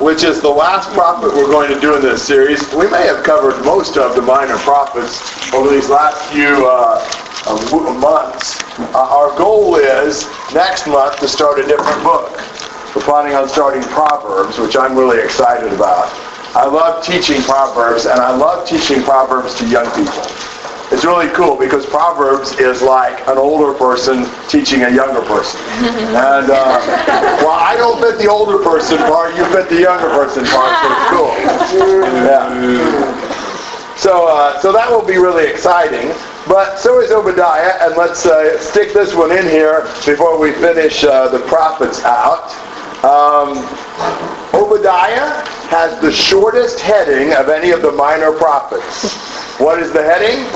which is the last prophet we're going to do in this series. We may have covered most of the minor prophets over these last few months. Our goal is next month to start a different book. We're planning on starting Proverbs, which I'm really excited about. I love teaching Proverbs, and I love teaching Proverbs to young people. It's really cool because Proverbs is like an older person teaching a younger person. And, well, I don't fit the older person part, you fit the younger person part, so it's cool. Yeah. So that will be really exciting. But so is Obadiah, and let's stick this one in here before we finish the prophets out. Obadiah has the shortest heading of any of the minor prophets. What is the heading?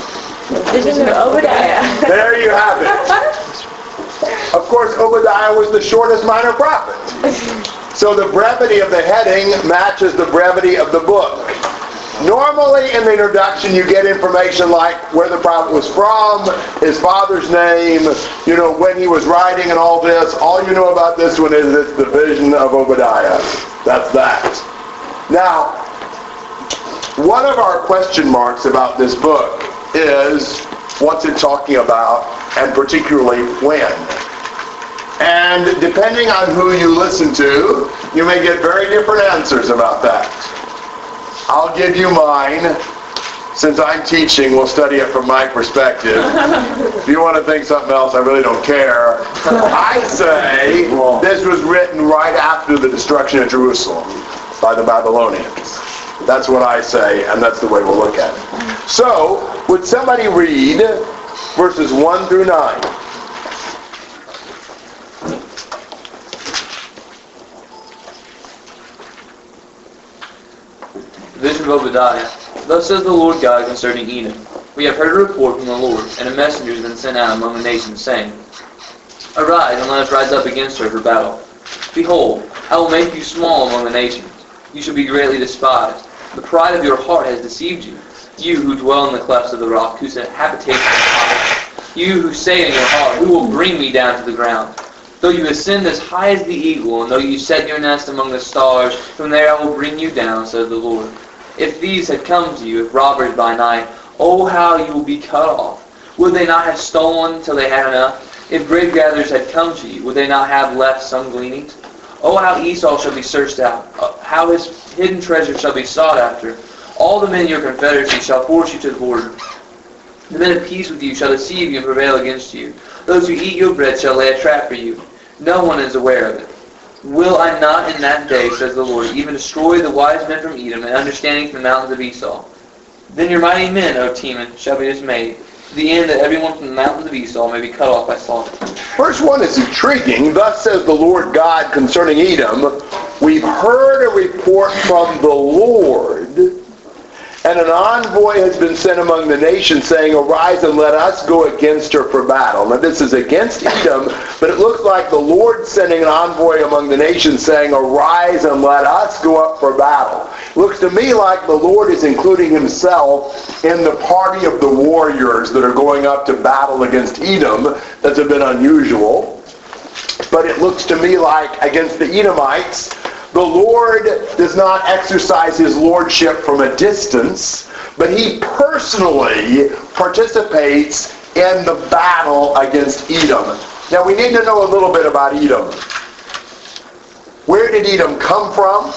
Vision of Obadiah. There you have it. Of course, Obadiah was the shortest minor prophet. So the brevity of the heading matches the brevity of the book. Normally in the introduction you get information like where the prophet was from, his father's name, you know, when he was writing and all this. All you know about this one is it's the vision of Obadiah. That's that. Now, one of our question marks about this book is what's it talking about and particularly when. And depending on who you listen to, you may get very different answers about that. I'll give you mine. Since I'm teaching, we'll study it from my perspective. If you want to think something else, I really don't care. I say this was written right after the destruction of Jerusalem by the Babylonians. That's what I say, and that's the way we'll look at it. So, would somebody read verses 1 through 9? Vision of Obadiah. Thus says the Lord God concerning Edom. We have heard a report from the Lord, and a messenger has been sent out among the nations, saying, Arise, and let us rise up against her for battle. Behold, I will make you small among the nations. You shall be greatly despised. The pride of your heart has deceived you. You who dwell in the clefts of the rock, whose habitation is high. You who say in your heart, Who will bring me down to the ground? Though you ascend as high as the eagle, and though you set your nest among the stars, from there I will bring you down, says the Lord. If thieves had come to you, if robbers by night, oh, how you will be cut off. Would they not have stolen till they had enough? If grape-gatherers had come to you, would they not have left some gleanings? Oh, how Esau shall be searched out, how his hidden treasure shall be sought after. All the men of your confederacy shall force you to the border. The men of peace with you shall deceive you and prevail against you. Those who eat your bread shall lay a trap for you. No one is aware of it. Will I not in that day, says the Lord, even destroy the wise men from Edom and understanding from the mountains of Esau? Then your mighty men, O Teman, shall be dismayed, to the end that everyone from the mountains of Esau may be cut off by slaughter. Verse 1 is intriguing. Thus says the Lord God concerning Edom, we've heard a report from the Lord, and an envoy has been sent among the nations saying, Arise and let us go against her for battle. Now this is against Edom, but it looks like the Lord sending an envoy among the nations saying, Arise and let us go up for battle. Looks to me like the Lord is including himself in the party of the warriors that are going up to battle against Edom. That's a bit unusual. But it looks to me like against the Edomites, the Lord does not exercise his lordship from a distance, but he personally participates in the battle against Edom. Now we need to know a little bit about Edom. Where did Edom come from?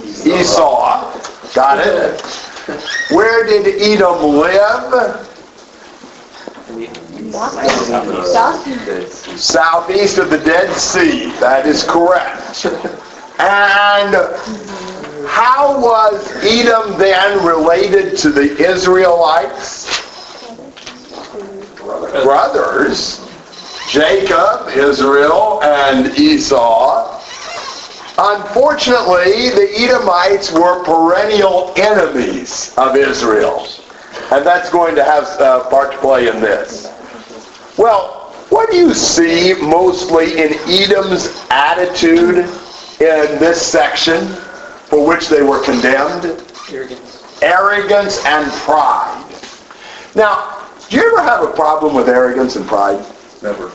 Esau. Got it? Where did Edom live? Southeast of the Dead Sea. That is correct. And how was Edom then related to the Israelites? Brothers. Jacob, Israel, and Esau. Unfortunately, the Edomites were perennial enemies of Israel. And that's going to have a part to play in this. Well, what do you see mostly in Edom's attitude in this section for which they were condemned? Arrogance and pride. Now, do you ever have a problem with arrogance and pride? Never.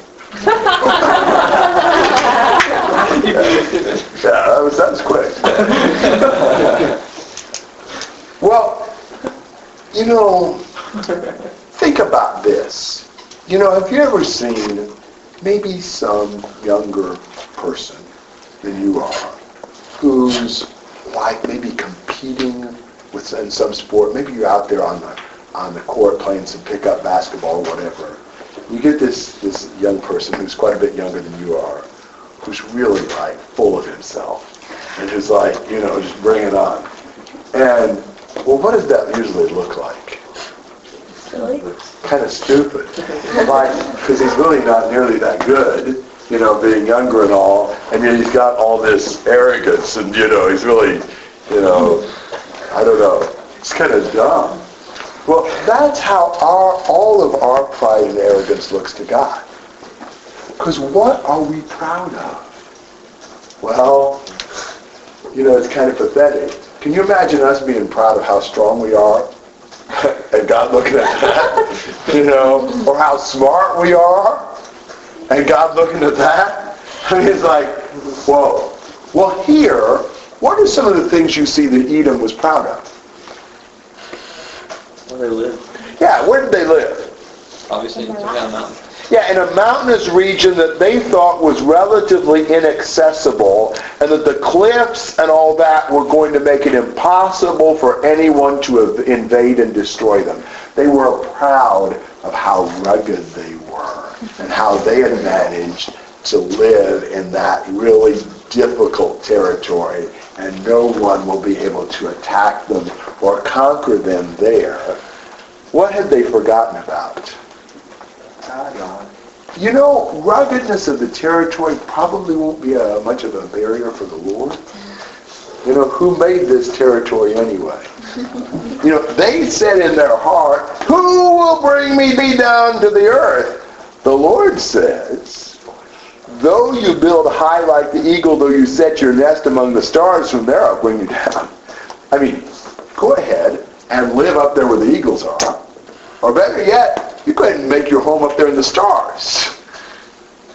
Yeah, that was quick. you know, think about this. You know, have you ever seen maybe some younger person than you are who's like maybe competing with in some sport? Maybe you're out there on the court playing some pickup basketball or whatever. You get this young person who's quite a bit younger than you are, who's really like full of himself and who's like, you know, just bring it on. And well, what does that usually look like? Silly. Kind of stupid. Like, because he's really not nearly that good, you know, being younger and all, and yet he's got all this arrogance and, you know, he's really, you know, I don't know. It's kind of dumb. Well, that's how all of our pride and arrogance looks to God. Because what are we proud of? Well, you know, it's kind of pathetic. Can you imagine us being proud of how strong we are? And God looking at that? You know? Or how smart we are? And God looking at that? I mean, it's like, whoa. Well, here, what are some of the things you see that Edom was proud of? Where they lived. Yeah, where did they live? Obviously, in a mountain. Yeah, in a mountainous region that they thought was relatively inaccessible, and that the cliffs and all that were going to make it impossible for anyone to invade and destroy them. They were proud of how rugged they were and how they had managed to live in that really difficult territory, and no one will be able to attack them or conquer them there. What had they forgotten about? God. You know, ruggedness of the territory probably won't be much of a barrier for the Lord. You know, who made this territory anyway? You know, they said in their heart, who will bring me down to the earth? The Lord says, though you build high like the eagle, though you set your nest among the stars, from there I'll bring you down. I mean, go ahead and live up there where the eagles are. Or better yet, you go ahead and make your home up there in the stars.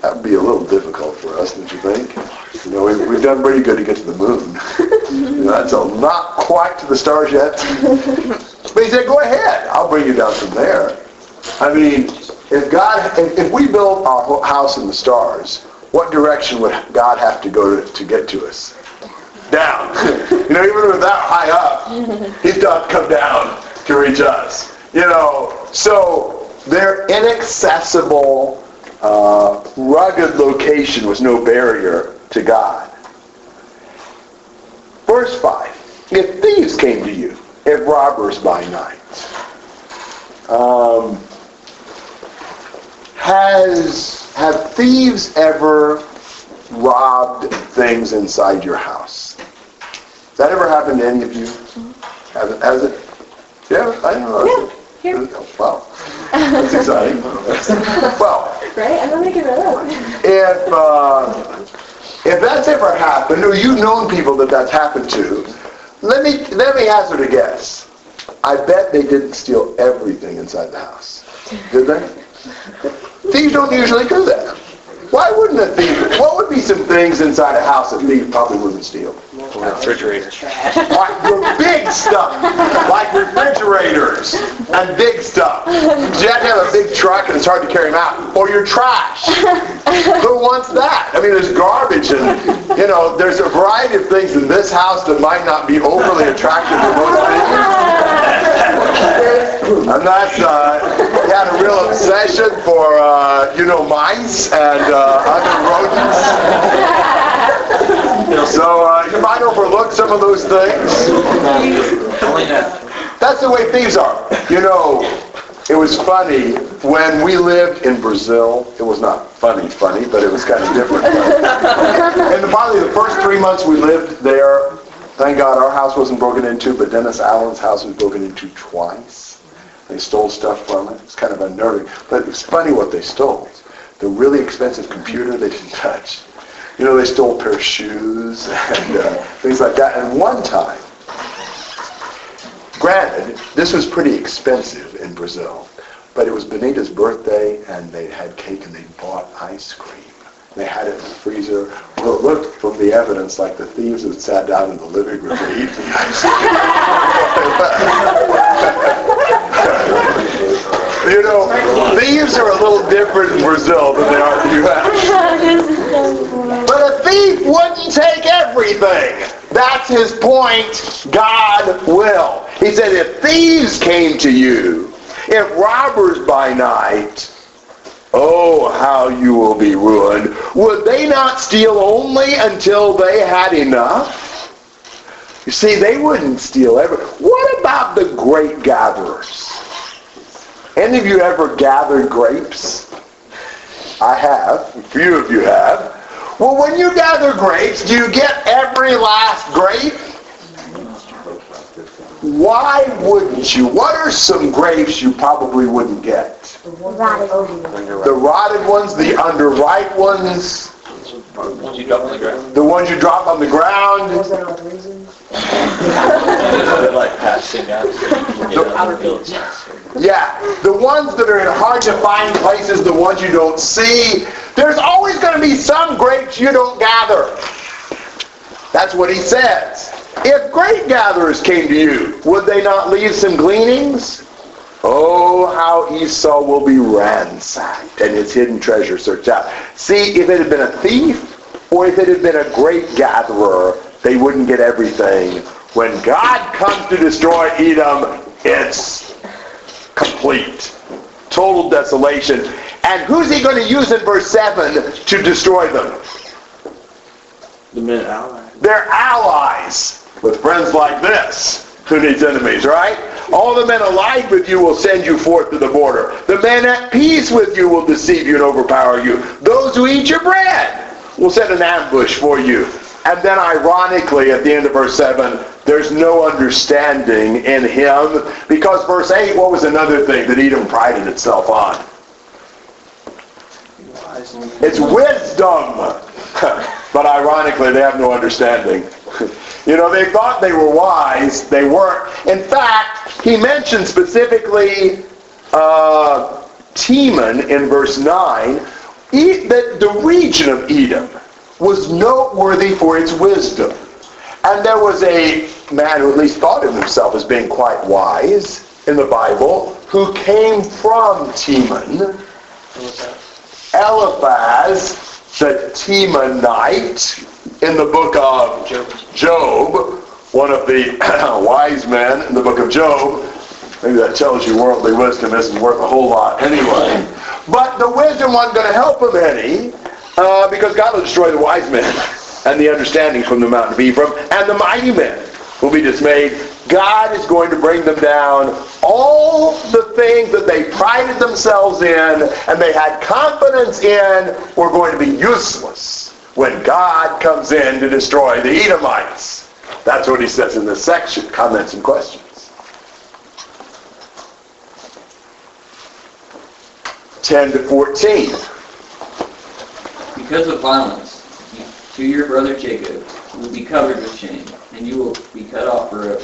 That would be a little difficult for us, don't you think? You know, we've done pretty good to get to the moon. You know, that's not quite to the stars yet. But he said, go ahead. I'll bring you down from there. I mean, if we built our house in the stars, what direction would God have to go to get to us? Down. You know, even if we're that high up, he's got to come down to reach us. You know, so their inaccessible, rugged location was no barrier to God. Verse 5. If thieves came to you, if robbers by night. Have thieves ever robbed things inside your house? Has that ever happened to any of you? Has it? Yeah, I don't know. Yeah. Here. Wow, that's exciting. Well, right? I'm going to give it up. If that's ever happened, or you've known people that's happened to, let me hazard a guess. I bet they didn't steal everything inside the house, did they? Thieves don't usually do that. Why wouldn't a thief? What would be some things inside a house a thief probably wouldn't steal? Refrigerators. Like big stuff. Like refrigerators and big stuff. You have to have a big truck and it's hard to carry them out. Or your trash. Who wants that? I mean, there's garbage and, you know, there's a variety of things in this house that might not be overly attractive to most people. And that's, he had a real obsession for, you know, mice and other rodents. So you might overlook some of those things. That's the way thieves are. You know, it was funny when we lived in Brazil. It was not funny, but it was kind of different. And probably the first 3 months we lived there, thank God our house wasn't broken into, but Dennis Allen's house was broken into twice. They stole stuff from it. It's kind of unnerving. But it's funny what they stole. The really expensive computer they didn't touch. You know, they stole a pair of shoes and things like that. And one time, granted, this was pretty expensive in Brazil, but it was Benita's birthday, and they had cake, and they bought ice cream. They had it in the freezer. Well, it looked from the evidence like the thieves had sat down in the living room to eat the ice cream. You know, thieves are a little different in Brazil than they are in the U.S. But a thief wouldn't take everything. That's his point. God will. He said, if thieves came to you, if robbers by night, oh, how you will be ruined. Would they not steal only until they had enough? You see, they wouldn't steal ever. What about the grape gatherers? Any of you ever gathered grapes? I have. A few of you have. Well, when you gather grapes, do you get every last grape? Why wouldn't you? What are some grapes you probably wouldn't get? The rotted ones. The rotted ones, the underripe ones. The ones you drop on the ground. They're like passing out. Yeah, the ones that are in hard to find places, the ones you don't see. There's always going to be some grapes you don't gather. That's what he says. If grape gatherers came to you, would they not leave some gleanings? Oh, how Esau will be ransacked and his hidden treasure searched out. See, if it had been a thief or if it had been a grape gatherer, they wouldn't get everything. When God comes to destroy Edom, it's complete. Total desolation. And who's he going to use in verse 7 to destroy them? Their allies. With friends like this, who needs enemies, right? All the men allied with you will send you forth to the border. The men at peace with you will deceive you and overpower you. Those who eat your bread will set an ambush for you. And then ironically, at the end of verse 7, there's no understanding in him, because verse 8, what was another thing that Edom prided itself on? It's wisdom. But ironically, they have no understanding. You know, they thought they were wise. They weren't. In fact, he mentioned specifically Teman in verse 9, that the region of Edom was noteworthy for its wisdom. And there was a man who at least thought of himself as being quite wise in the Bible, who came from Teman, Eliphaz the Temanite, in the book of Job, one of the wise men in the book of Job. Maybe that tells you worldly wisdom isn't worth a whole lot anyway. But the wisdom wasn't going to help him any, because God will destroy the wise men and the understanding from the mountain of Ephraim, and the mighty men will be dismayed. God is going to bring them down. All the things that they prided themselves in and they had confidence in were going to be useless when God comes in to destroy the Edomites. That's what he says in this section. Comments and questions? 10 to 14. Because of violence to your brother Jacob, you will be covered with shame, and you will be cut off forever.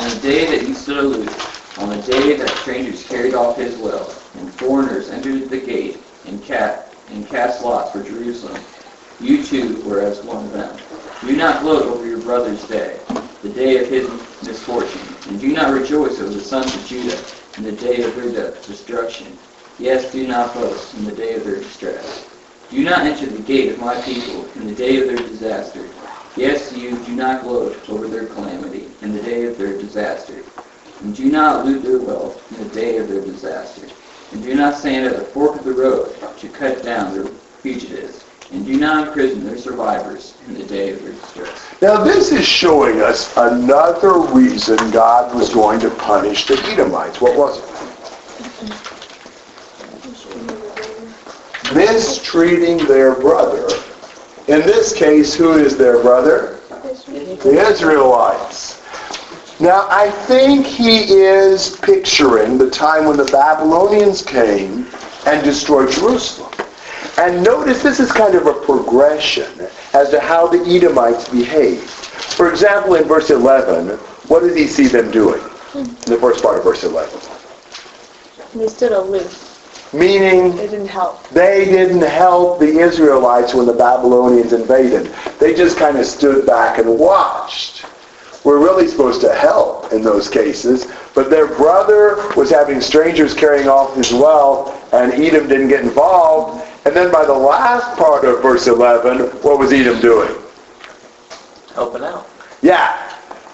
On the day that he stood aloof, on the day that strangers carried off his wealth, and foreigners entered the gate and cast lots for Jerusalem, you too were as one of them. Do not gloat over your brother's day, the day of his misfortune, and do not rejoice over the sons of Judah in the day of their destruction. Yes, do not boast in the day of their distress. Do not enter the gate of my people in the day of their disaster. Yes, you do not gloat over their calamity in the day of their disaster. And do not loot their wealth in the day of their disaster. And do not stand at the fork of the road to cut down their fugitives. And do not imprison their survivors in the day of their distress. Now this is showing us another reason God was going to punish the Edomites. What was it? Mistreating their brother. In this case, who is their brother? The Israelites. Now, I think he is picturing the time when the Babylonians came and destroyed Jerusalem. And notice this is kind of a progression as to how the Edomites behaved. For example, in verse 11, what does he see them doing? In the first part of verse 11. They stood aloof. Meaning, they didn't help the Israelites when the Babylonians invaded. They just kind of stood back and watched. were really supposed to help in those cases, but their brother was having strangers carrying off his wealth, and Edom didn't get involved. And then by the last part of verse 11, what was Edom doing? Helping out. Yeah.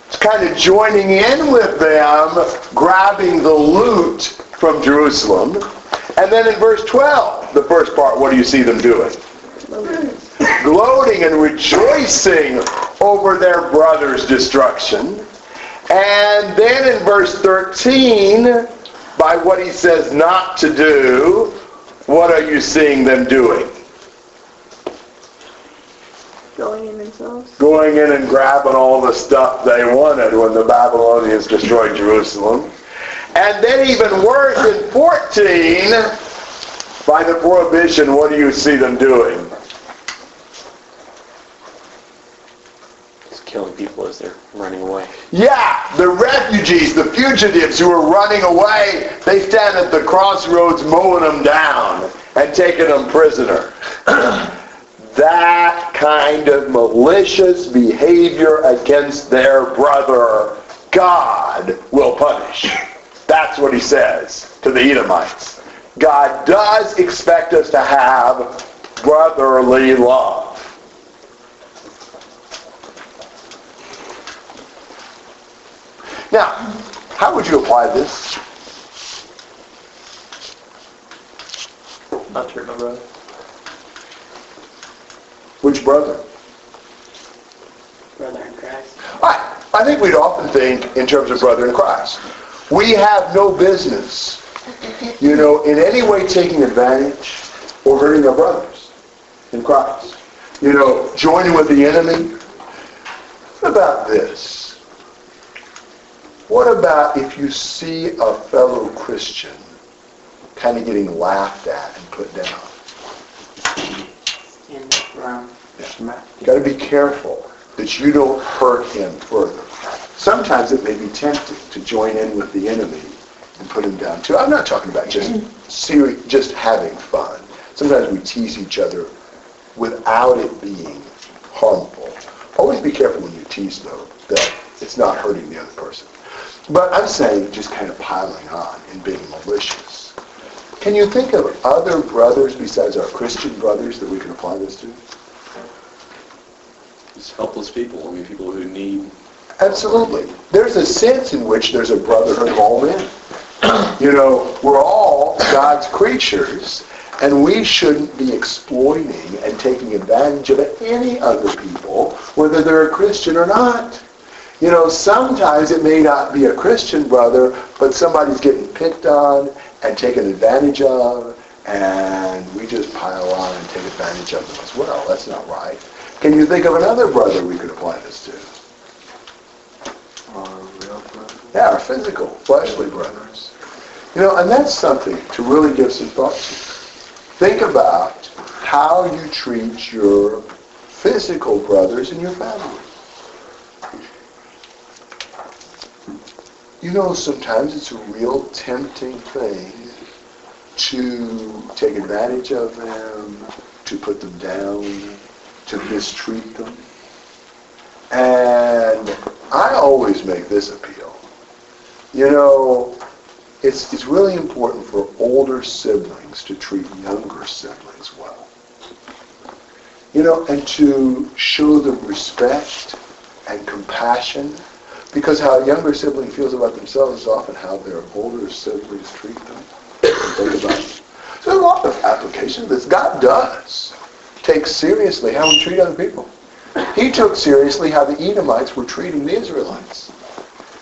It's kind of joining in with them, grabbing the loot from Jerusalem. And then in verse 12, the first part, what do you see them doing? Gloating and rejoicing over their brother's destruction. And then in verse 13, by what he says not to do, what are you seeing them doing? Going in themselves. Going in and grabbing all the stuff they wanted when the Babylonians destroyed Jerusalem. And then even worse, in 14, by the prohibition, what do you see them doing? Killing people as they're running away. Yeah, the refugees, the fugitives who are running away, they stand at the crossroads mowing them down and taking them prisoner. That kind of malicious behavior against their brother, God will punish. That's what he says to the Edomites. God does expect us to have brotherly love. Now, how would you apply this? Not hurt my brother. Which brother? Brother in Christ. I think we'd often think in terms of brother in Christ. We have no business, in any way taking advantage or hurting our brothers in Christ. Joining with the enemy. What about this? What about if you see a fellow Christian kind of getting laughed at and put down? Yeah. You've got to be careful that you don't hurt him further. Sometimes it may be tempting to join in with the enemy and put him down too. I'm not talking about just having fun. Sometimes we tease each other without it being harmful. Always be careful when you tease, though, that it's not hurting the other person. But I'm saying just kind of piling on and being malicious. Can you think of other brothers besides our Christian brothers that we can apply this to? Just helpless people. People who need... Absolutely. There's a sense in which there's a brotherhood of all men. We're all God's creatures, and we shouldn't be exploiting and taking advantage of any other people, whether they're a Christian or not. Sometimes it may not be a Christian brother, but somebody's getting picked on and taken advantage of, and we just pile on and take advantage of them as well. That's not right. Can you think of another brother we could apply this to? Our real brother? Yeah, our physical, fleshly brothers. And that's something to really give some thought to. Think about how you treat your physical brothers in your family. Sometimes it's a real tempting thing to take advantage of them, to put them down, to mistreat them. And I always make this appeal. It's really important for older siblings to treat younger siblings well. And to show them respect and compassion. Because how a younger sibling feels about themselves is often how their older siblings treat them. Think about it. So there's a lot of applications that God does take seriously how we treat other people. He took seriously how the Edomites were treating the Israelites,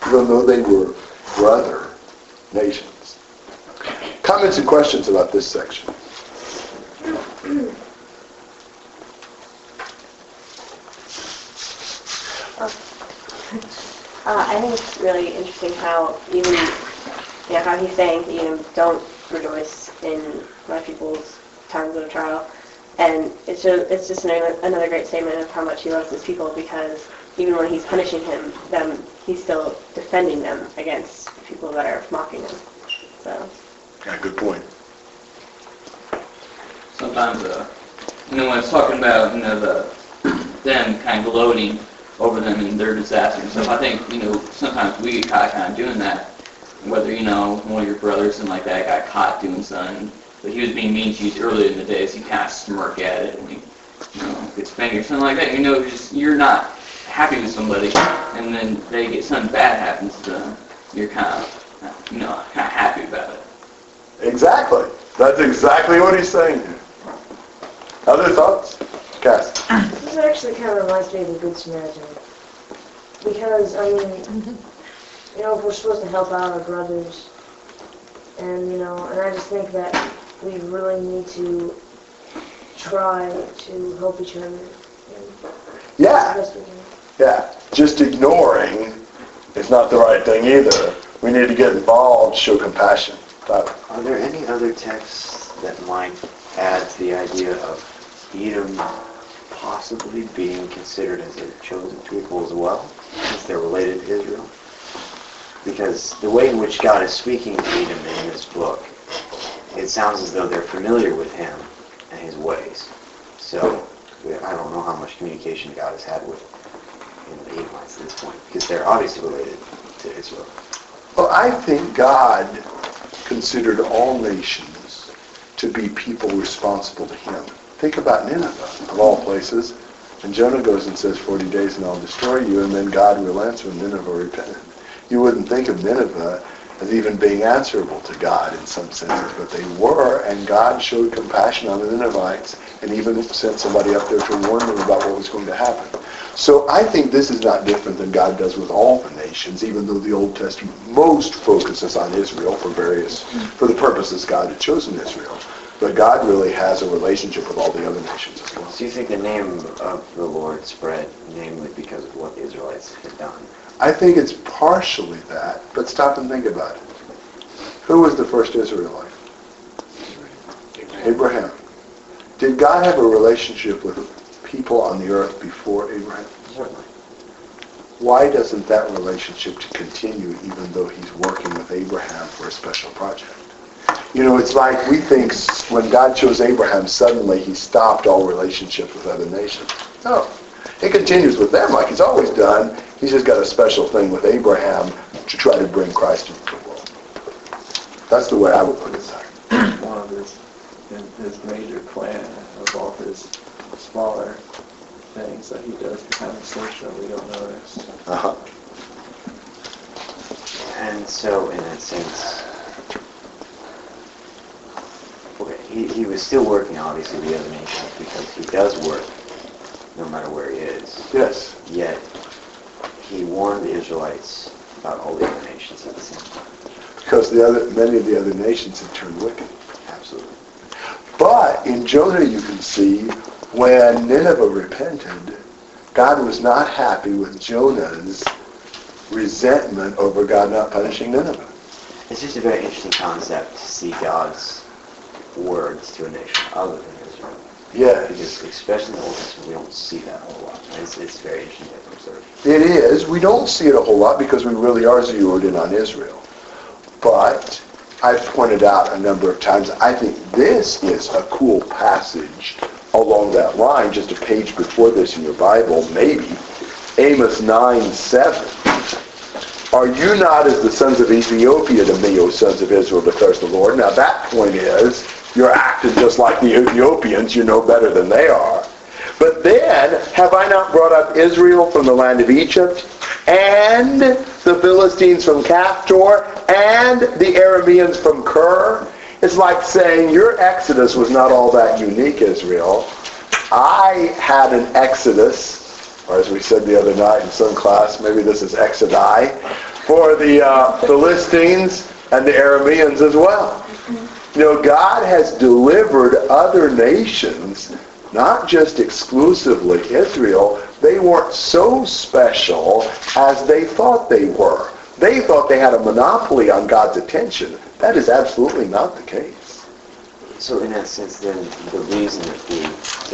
even though they were brother nations. Comments and questions about this section? I think it's really interesting how he's saying that don't rejoice in my people's times of trial, and it's just another great statement of how much he loves his people, because even when he's punishing them, he's still defending them against people that are mocking them. So. Yeah, good point. Sometimes, when it's talking about them kind of gloating. over them in their disaster. So I think, sometimes we get caught kind of doing that. Whether, one of your brothers and like that got caught doing something, but he was being mean to you earlier in the day, so you kind of smirk at it and gets fingered, something like that. You're not happy with somebody, and then they get something bad happens to them. You're kind of happy about it. Exactly. That's exactly what he's saying. Other thoughts? Cass? This actually kind of reminds me of the Good Samaritan. Because, if we're supposed to help out our brothers, and, and I just think that we really need to try to help each other. Yeah. Just ignoring is not the right thing either. We need to get involved, show compassion. But are there any other texts that might add to the idea of Edom possibly being considered as a chosen people as well, since they're related to Israel? Because the way in which God is speaking to Edom in this book, it sounds as though they're familiar with him and his ways. So I don't know how much communication God has had with the Edomites at this point, because they're obviously related to Israel. Well, I think God considered all nations to be people responsible to him. Think about Nineveh, of all places. And Jonah goes and says, 40 days and I'll destroy you, and then God will answer, and Nineveh repented. You wouldn't think of Nineveh as even being answerable to God in some senses, but they were, and God showed compassion on the Ninevites and even sent somebody up there to warn them about what was going to happen. So I think this is not different than God does with all the nations, even though the Old Testament most focuses on Israel for the purposes God had chosen Israel. But God really has a relationship with all the other nations as well. So you think the name of the Lord spread, namely because of what the Israelites had done? I think it's partially that, but stop and think about it. Who was the first Israelite? Abraham. Did God have a relationship with people on the earth before Abraham? Certainly. Why doesn't that relationship continue even though he's working with Abraham for a special project? It's like we think when God chose Abraham, suddenly he stopped all relationship with other nations. No. It continues with them like he's always done. He's just got a special thing with Abraham to try to bring Christ into the world. That's the way I would put it. One of his major plan of all his smaller things that he does behind the scenes that we don't notice. Uh-huh. And so, in that sense, he was still working, obviously, with the other nations because he does work no matter where he is. Yes. Yet, he warned the Israelites about all the other nations at the same time. Because many of the other nations had turned wicked. Absolutely. But in Jonah you can see when Nineveh repented, God was not happy with Jonah's resentment over God not punishing Nineveh. It's just a very interesting concept to see God's words to a nation other than Israel. Yes. Because especially in the Old Testament, we don't see that a whole lot. It's very interesting to observe. It is. We don't see it a whole lot because we really are zeroed in on Israel. But I've pointed out a number of times, I think this is a cool passage along that line, just a page before this in your Bible, maybe. Amos 9:7. Are you not as the sons of Ethiopia to me, O sons of Israel, declares the Lord? Now that point is, you're acting just like the Ethiopians, you know better than they are. But then, have I not brought up Israel from the land of Egypt, and the Philistines from Kaphtor, and the Arameans from Kerr? It's like saying, your exodus was not all that unique, Israel. I had an exodus, or as we said the other night in some class, maybe this is exodi, for the Philistines and the Arameans as well. God has delivered other nations, not just exclusively Israel. They weren't so special as they thought they were. They thought they had a monopoly on God's attention. That is absolutely not the case. So in that sense, then, the reason that the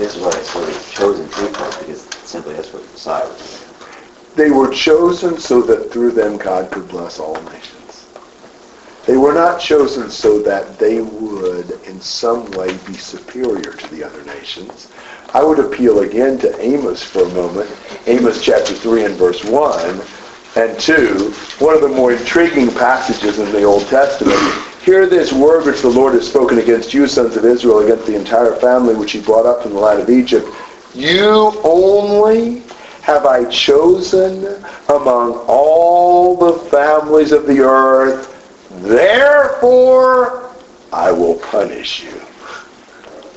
Israelites were chosen people is because simply that's what Messiah was doing. They were chosen so that through them God could bless all nations. They were not chosen so that they would in some way be superior to the other nations. I would appeal again to Amos for a moment. Amos chapter 3 and verse 1 and 2, one of the more intriguing passages in the Old Testament. Hear this word which the Lord has spoken against you, sons of Israel, against the entire family which he brought up from the land of Egypt. You only have I chosen among all the families of the earth. Therefore, I will punish you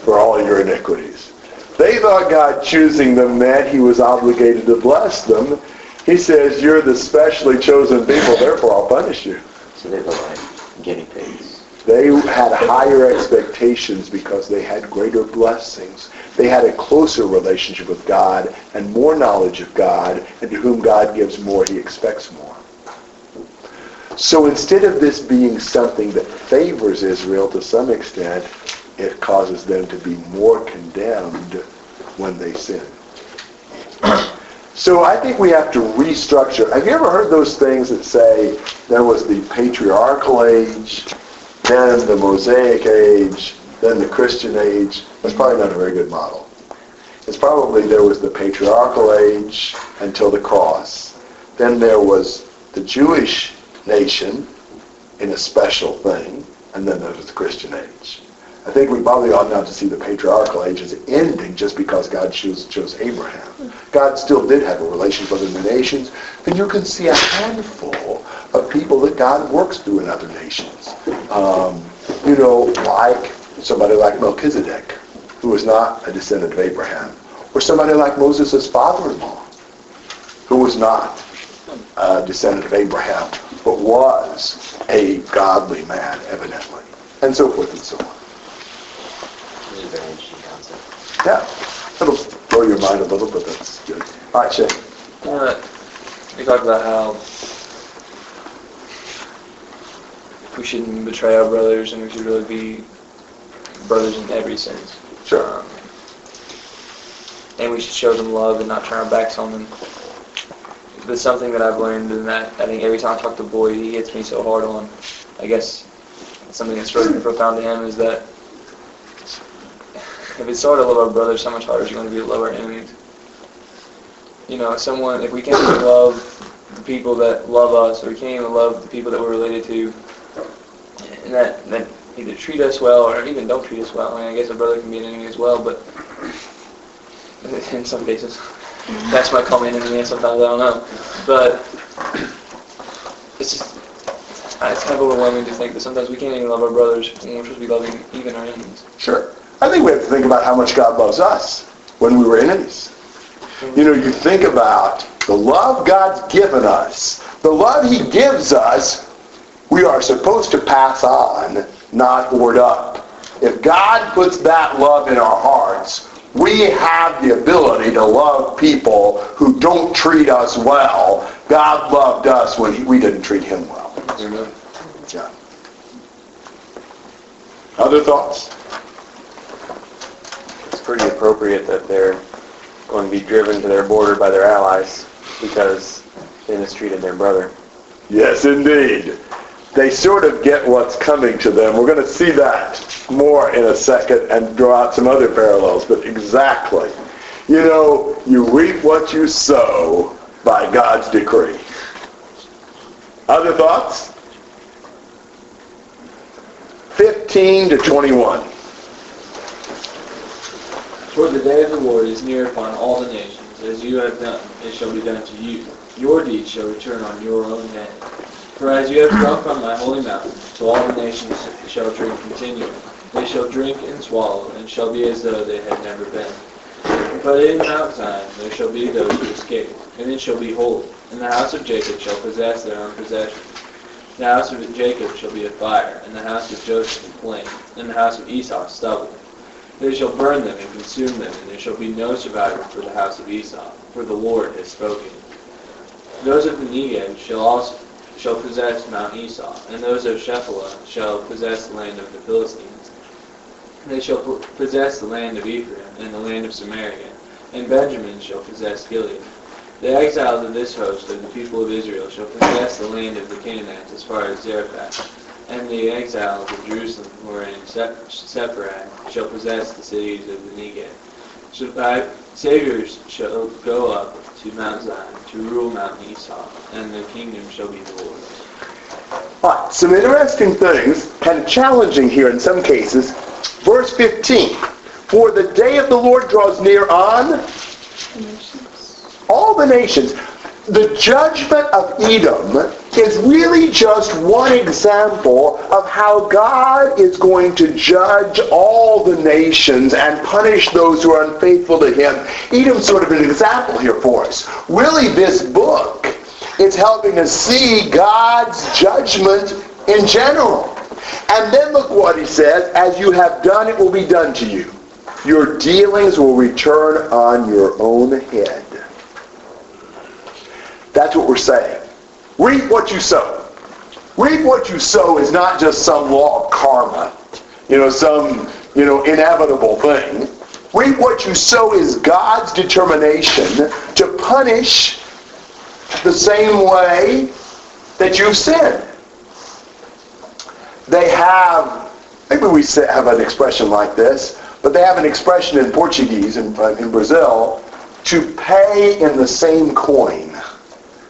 for all your iniquities. They thought God choosing them meant he was obligated to bless them. He says, you're the specially chosen people, therefore I'll punish you. So they were like guinea pigs. They had higher expectations because they had greater blessings. They had a closer relationship with God and more knowledge of God, and to whom God gives more, he expects more. So instead of this being something that favors Israel to some extent, it causes them to be more condemned when they sin. So I think we have to restructure. Have you ever heard those things that say there was the patriarchal age, then the Mosaic age, then the Christian age? That's probably not a very good model. It's probably there was the patriarchal age until the cross. Then there was the Jewish nation in a special thing, and then there was the Christian age. I think we probably ought not to see the patriarchal age as ending just because God chose Abraham. God still did have a relationship with other nations, and you can see a handful of people that God works through in other nations. Like somebody like Melchizedek, who was not a descendant of Abraham, or somebody like Moses' father-in-law, who was not a descendant of Abraham, but was a godly man, evidently, and so forth and so on. It's a very interesting concept. Yeah. It'll blow your mind a little, but that's good. All right, Shane. We talked about how we shouldn't betray our brothers and we should really be brothers in every sense. Sure. And we should show them love and not turn our backs on them. But something that I've learned, and that I think every time I talk to Boyd, he hits me so hard on, I guess something that's really profound to him, is that if it's hard to love our brothers, how much harder is it going to be to love our enemies? You know, if we can't even love the people that love us, or we can't even love the people that we're related to, and that either treat us well or even don't treat us well. I mean, I guess a brother can be an enemy as well, but in some cases, that's my common enemy, and sometimes I don't know. But it's kind of overwhelming to think that sometimes we can't even love our brothers when we're supposed to be loving even our enemies. Sure. I think we have to think about how much God loves us when we were enemies. You think about the love God's given us. The love he gives us, we are supposed to pass on, not hoard up. If God puts that love in our hearts, we have the ability to love people who don't treat us well. God loved us when we didn't treat him well. Amen. Yeah. Other thoughts? Pretty appropriate that they're going to be driven to their border by their allies because they mistreated their brother. Yes, indeed. They sort of get what's coming to them. We're going to see that more in a second and draw out some other parallels, but exactly. You reap what you sow by God's decree. Other thoughts? 15 to 21. For the day of the Lord is near upon all the nations. As you have done, it shall be done to you. Your deeds shall return on your own head. For as you have drunk on my holy mountain, so all the nations shall drink continually. They shall drink and swallow, and shall be as though they had never been. But in Mount Zion there shall be those who escape, and it shall be holy. And the house of Jacob shall possess their own possession. The house of Jacob shall be a fire, and the house of Joseph a flame, and the house of Esau stubble. They shall burn them and consume them, and there shall be no survivor for the house of Esau, for the Lord has spoken. Those of the Negev shall possess Mount Esau, and those of Shephelah shall possess the land of the Philistines. They shall possess the land of Ephraim and the land of Samaria, and Benjamin shall possess Gilead. The exiles of this host of the people of Israel shall possess the land of the Canaanites as far as Zarephath. And the exiles of Jerusalem who are in Sepharad shall possess the cities of the Negev. 5 saviors shall go up to Mount Zion to rule Mount Esau, and the kingdom shall be the Lord's. Alright, some interesting things, kind of challenging here in some cases. Verse 15, for the day of the Lord draws near on all the nations. The judgment of Edom is really just one example of how God is going to judge all the nations and punish those who are unfaithful to Him. Edom's sort of an example here for us. Really, this book is helping us see God's judgment in general. And then look what he says, as you have done, it will be done to you. Your dealings will return on your own head. That's what we're saying. Reap what you sow. Reap what you sow is not just some law of karma, some inevitable thing. Reap what you sow is God's determination to punish the same way that you've sinned. They have, maybe we have an expression like this, but they have an expression in Portuguese, in Brazil, to pay in the same coin.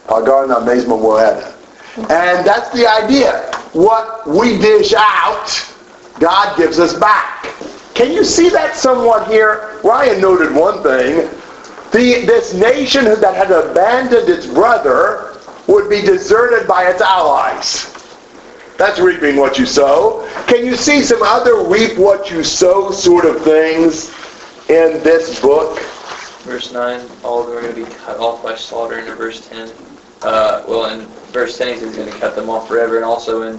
Pagar na mesma moeda. And that's the idea. What we dish out, God gives us back. Can you see that somewhat here? Ryan noted one thing. This nation that had abandoned its brother would be deserted by its allies. That's reaping what you sow. Can you see some other reap what you sow sort of things in this book? Verse 9, all of them are going to be cut off by slaughter. And in verse 10, in verse 10 he's going to cut them off forever. And also in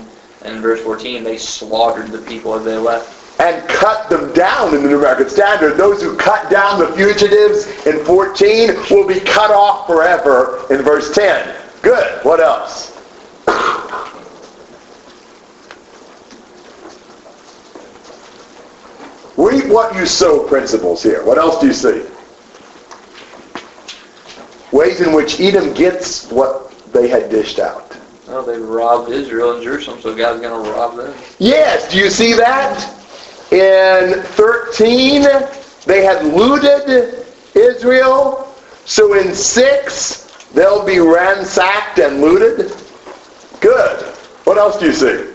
verse 14, they slaughtered the people as they left. And cut them down in the New American Standard. Those who cut down the fugitives in 14 will be cut off forever in verse 10. Good. What else? Reap what you sow principles here. What else do you see? Ways in which Edom gets what they had dished out. Well, they robbed Israel and Jerusalem, so God's going to rob them. Yes, do you see that? In 13, they had looted Israel. So in 6, they'll be ransacked and looted. Good. What else do you see?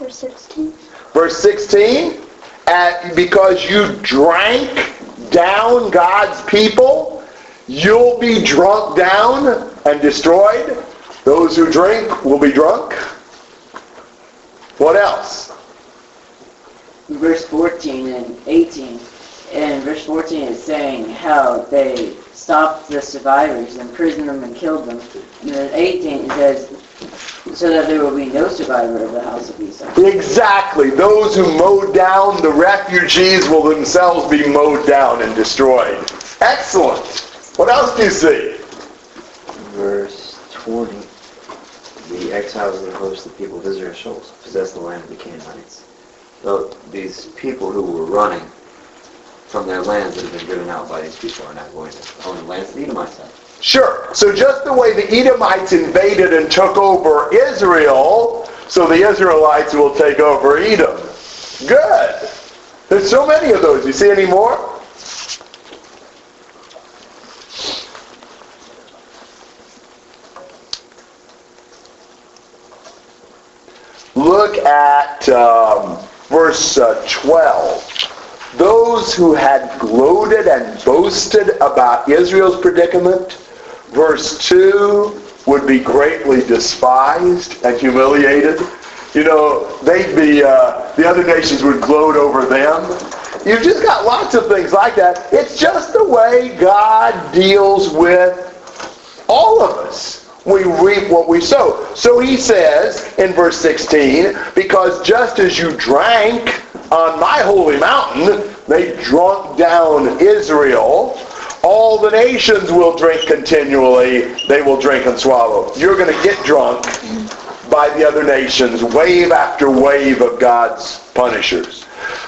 Verse 16. Verse 16, because you drank down God's people, you'll be drunk down and destroyed. Those who drink will be drunk. What else? Verse 14 and 18. And verse 14 is saying how they stopped the survivors, imprisoned them, and killed them. And then 18 it says, so that there will be no survivor of the house of Esau. Exactly. Those who mowed down the refugees will themselves be mowed down and destroyed. Excellent. What else do you see? Verse 20. The exiles of the host, the people of Israel, shall possess the land of the Canaanites. So these people who were running from their lands that have been driven out by these people are now going to own the lands of the Edomites have. Sure. So just the way the Edomites invaded and took over Israel, so the Israelites will take over Edom. Good. There's so many of those. You see any more? Look at verse 12. Those who had gloated and boasted about Israel's predicament, verse 2, would be greatly despised and humiliated. They'd be the other nations would gloat over them. You've just got lots of things like that. It's just the way God deals with all of us. We reap what we sow. So he says in verse 16, because just as you drank on my holy mountain, they drunk down Israel, all the nations will drink continually. They will drink and swallow. You're going to get drunk by the other nations, wave after wave of God's punishers.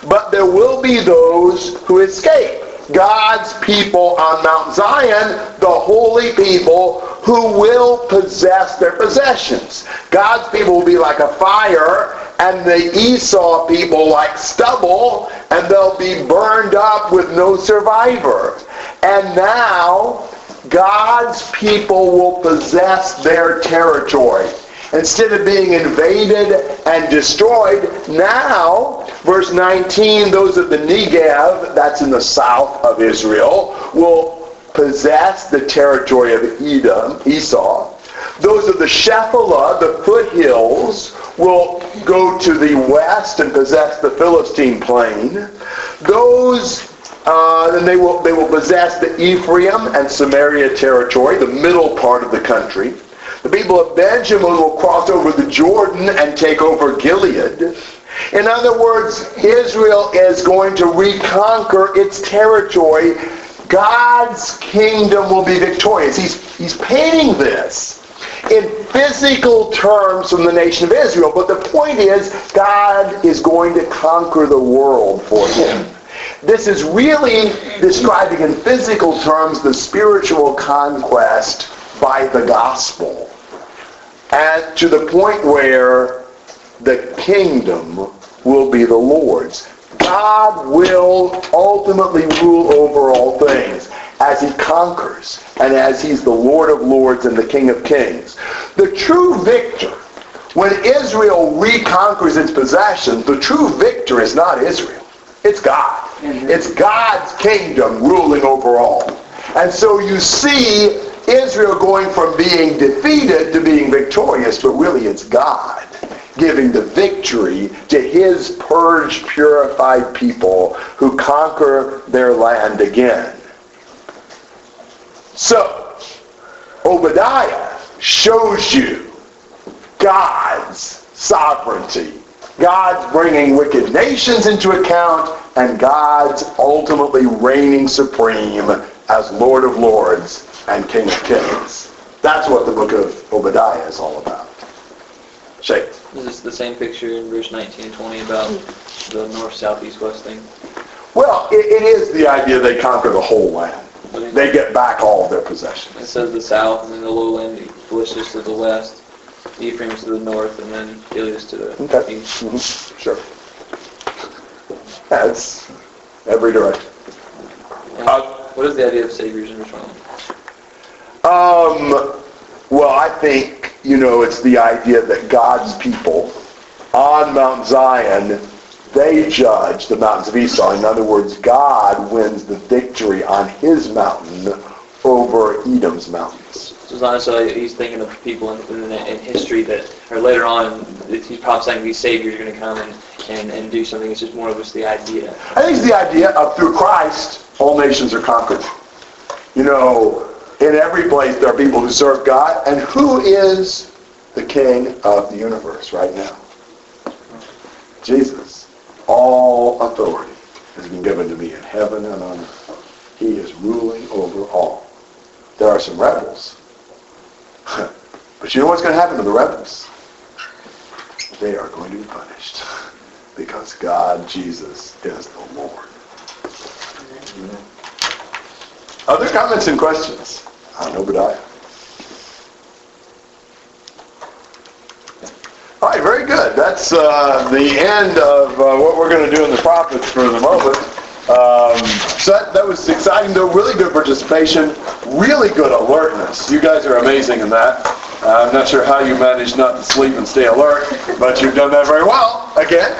But there will be those who escape. God's people on Mount Zion, the holy people who will possess their possessions. God's people will be like a fire, and the Esau people like stubble, and they'll be burned up with no survivor. And now God's people will possess their territory. Instead of being invaded and destroyed, now, verse 19, those of the Negev, that's in the south of Israel, will possess the territory of Edom, Esau. Those of the Shephelah, the foothills, will go to the west and possess the Philistine plain. Those, then they will possess the Ephraim and Samaria territory, the middle part of the country. The people of Benjamin will cross over the Jordan and take over Gilead. In other words, Israel is going to reconquer its territory. God's kingdom will be victorious. He's painting this in physical terms from the nation of Israel. But the point is, God is going to conquer the world for him. This is really describing in physical terms the spiritual conquest by the gospel. And to the point where the kingdom will be the Lord's. God will ultimately rule over all things as he conquers and as he's the Lord of lords and the King of kings. The true victor, when Israel reconquers its possessions, the true victor is not Israel. It's God. It's God's kingdom ruling over all. And so you see Israel going from being defeated to being victorious, but really it's God giving the victory to his purged, purified people who conquer their land again. So, Obadiah shows you God's sovereignty, God's bringing wicked nations into account, and God's ultimately reigning supreme as Lord of lords and King of kings. That's what the book of Obadiah is all about. Shake. Is this the same picture in verse 19 and 20 about the north, south, east, west thing? Well, it is the idea they conquer the whole land. They get back all of their possessions. It says the south and then the lowland, Philistines to the west, Ephraim to the north, and then Gilead to the east. Mm-hmm. Sure. That's every direction. What is the idea of saviors in verse 1? Well, I think, it's the idea that God's people on Mount Zion, they judge the mountains of Esau. In other words, God wins the victory on his mountain over Edom's mountains. So it's not necessarily he's thinking of people in history that, or later on, he's probably saying these saviors are going to come and do something. It's just more of just the idea. I think it's the idea of through Christ, all nations are conquered. In every place there are people who serve God. And who is the king of the universe right now? Jesus. All authority has been given to me in heaven and on earth. He is ruling over all. There are some rebels. But you know what's going to happen to the rebels? They are going to be punished. Because God, Jesus, is the Lord. Amen. Other comments and questions on Obadiah? All right, very good. That's the end of what we're going to do in the prophets for the moment. So that was exciting, though. Really good participation. Really good alertness. You guys are amazing in that. I'm not sure how you managed not to sleep and stay alert, but you've done that very well. Again.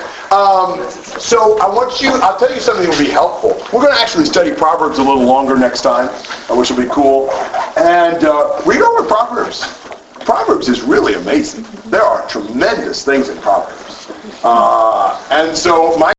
So I'll tell you something that will be helpful. We're going to actually study Proverbs a little longer next time, which will be cool. And read over Proverbs. Proverbs is really amazing. There are tremendous things in Proverbs. And so my